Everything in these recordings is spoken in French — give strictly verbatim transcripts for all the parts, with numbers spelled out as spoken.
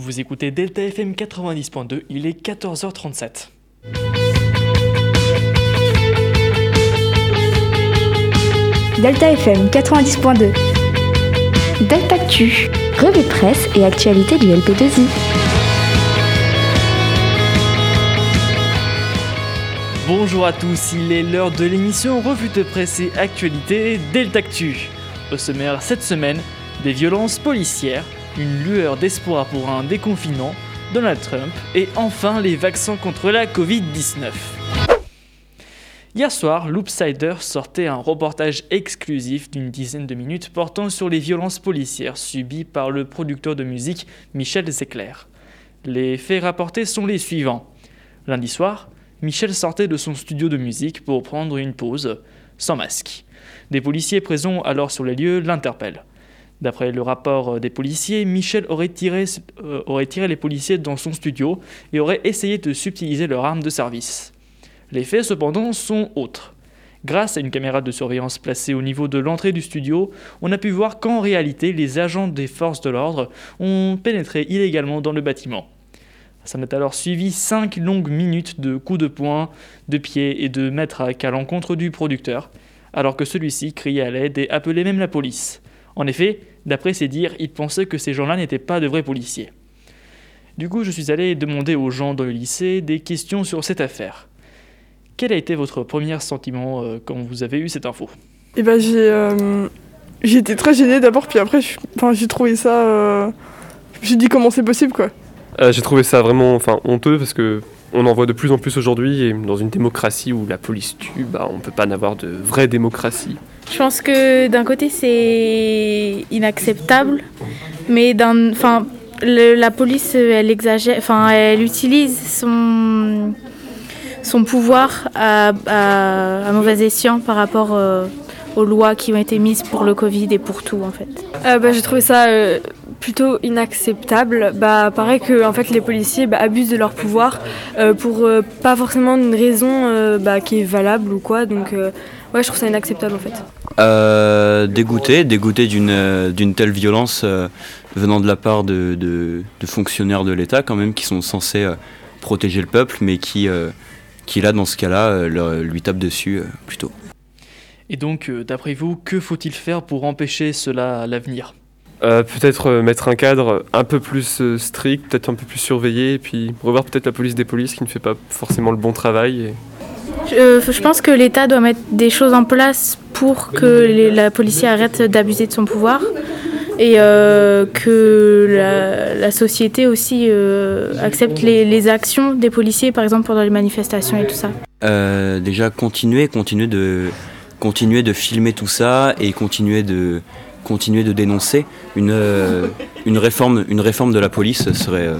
Vous écoutez Delta F M quatre-vingt-dix point deux, il est quatorze heures trente-sept. Delta F M quatre-vingt-dix point deux. Delta Actu, revue de presse et actualité du L P deux I. Bonjour à tous, il est l'heure de l'émission Revue de presse et actualité Delta Actu. Au sommaire cette semaine, des violences policières, une lueur d'espoir pour un déconfinement, Donald Trump et enfin les vaccins contre la covid dix-neuf. Hier soir, Loopsider sortait un reportage exclusif d'une dizaine de minutes portant sur les violences policières subies par le producteur de musique Michel Zecler. Les faits rapportés sont les suivants. Lundi soir, Michel sortait de son studio de musique pour prendre une pause, sans masque. Des policiers présents alors sur les lieux l'interpellent. D'après le rapport des policiers, Michel aurait tiré, euh, aurait tiré les policiers dans son studio et aurait essayé de subtiliser leur arme de service. Les faits, cependant, sont autres. Grâce à une caméra de surveillance placée au niveau de l'entrée du studio, on a pu voir qu'en réalité, les agents des forces de l'ordre ont pénétré illégalement dans le bâtiment. Ça n'est alors suivi cinq longues minutes de coups de poing, de pied et de matraque à l'encontre du producteur, alors que celui-ci criait à l'aide et appelait même la police. En effet, d'après ses dires, il pensait que ces gens-là n'étaient pas de vrais policiers. Du coup, je suis allé demander aux gens dans le lycée des questions sur cette affaire. Quel a été votre premier sentiment euh, quand vous avez eu cette info ? Eh ben, j'ai, euh, j'ai été très gênée d'abord, puis après, je, enfin, j'ai trouvé ça... Euh, j'ai dit comment c'est possible, quoi. Euh, j'ai trouvé ça vraiment enfin, honteux, parce que on en voit de plus en plus aujourd'hui, et dans une démocratie où la police tue, bah, on ne peut pas n'avoir de vraie démocratie. Je pense que d'un côté c'est inacceptable, mais d'un, enfin, le, la police elle exagère, enfin, elle utilise son son pouvoir à, à, à mauvais escient par rapport euh, aux lois qui ont été mises pour le Covid et pour tout en fait. Euh, bah, j'ai trouvé ça euh, plutôt inacceptable. Bah pareil que en fait les policiers bah, abusent de leur pouvoir euh, pour euh, pas forcément une raison euh, bah, qui est valable ou quoi, donc. Euh, Ouais, je trouve ça inacceptable en fait. Euh, dégoûté, dégoûté d'une, d'une telle violence euh, venant de la part de, de, de fonctionnaires de l'État quand même, qui sont censés euh, protéger le peuple, mais qui, euh, qui là, dans ce cas-là, euh, leur, lui tapent dessus euh, plutôt. Et donc, euh, d'après vous, que faut-il faire pour empêcher cela à l'avenir ? euh, Peut-être euh, mettre un cadre un peu plus euh, strict, peut-être un peu plus surveillé, et puis revoir peut-être la police des polices qui ne fait pas forcément le bon travail. Et... Euh, je pense que l'État doit mettre des choses en place pour que les, la police arrête d'abuser de son pouvoir et euh, que la, la société aussi euh, accepte les, les actions des policiers, par exemple pendant les manifestations et tout ça. Euh, déjà continuer, continuer de, continuer de filmer tout ça et continuer de, continuer de dénoncer. Une, euh, une, réforme, une réforme de la police serait, euh,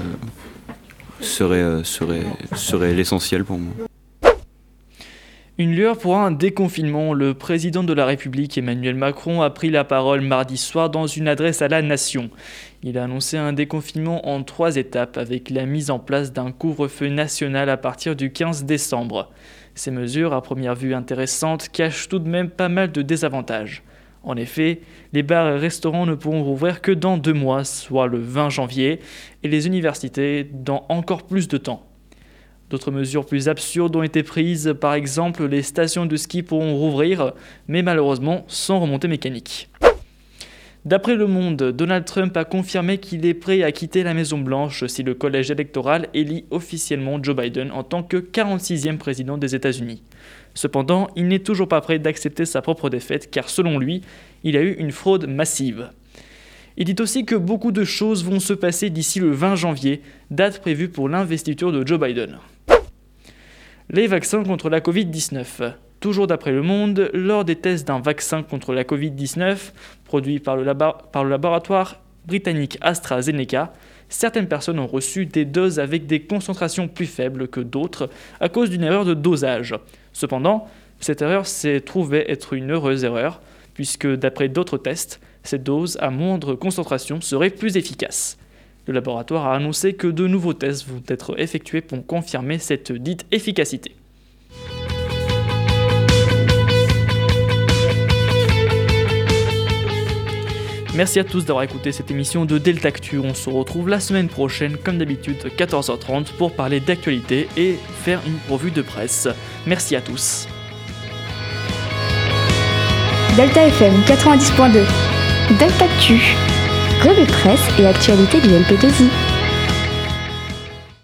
serait, euh, serait, serait l'essentiel pour moi. Une lueur pour un déconfinement, le président de la République Emmanuel Macron a pris la parole mardi soir dans une adresse à la nation. Il a annoncé un déconfinement en trois étapes avec la mise en place d'un couvre-feu national à partir du quinze décembre. Ces mesures, à première vue intéressantes, cachent tout de même pas mal de désavantages. En effet, les bars et restaurants ne pourront rouvrir que dans deux mois, soit le vingt janvier, et les universités dans encore plus de temps. D'autres mesures plus absurdes ont été prises, par exemple les stations de ski pourront rouvrir, mais malheureusement sans remontée mécanique. D'après Le Monde, Donald Trump a confirmé qu'il est prêt à quitter la Maison-Blanche si le collège électoral élit officiellement Joe Biden en tant que quarante-sixième président des États-Unis. Cependant, il n'est toujours pas prêt d'accepter sa propre défaite car selon lui, il a eu une fraude massive. Il dit aussi que beaucoup de choses vont se passer d'ici le vingt janvier, date prévue pour l'investiture de Joe Biden. Les vaccins contre la covid dix-neuf. Toujours d'après Le Monde, lors des tests d'un vaccin contre la covid dix-neuf, produit par le, labo- par le laboratoire britannique AstraZeneca, certaines personnes ont reçu des doses avec des concentrations plus faibles que d'autres à cause d'une erreur de dosage. Cependant, cette erreur s'est trouvée être une heureuse erreur, puisque d'après d'autres tests, cette dose à moindre concentration serait plus efficace. Le laboratoire a annoncé que de nouveaux tests vont être effectués pour confirmer cette dite efficacité. Merci à tous d'avoir écouté cette émission de Delta Actu. On se retrouve la semaine prochaine, comme d'habitude, quatorze heures trente, pour parler d'actualité et faire une revue de presse. Merci à tous. Delta F M quatre-vingt-dix point deux. Delta Actu. Revue de presse et actualité du L P deux I.